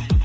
This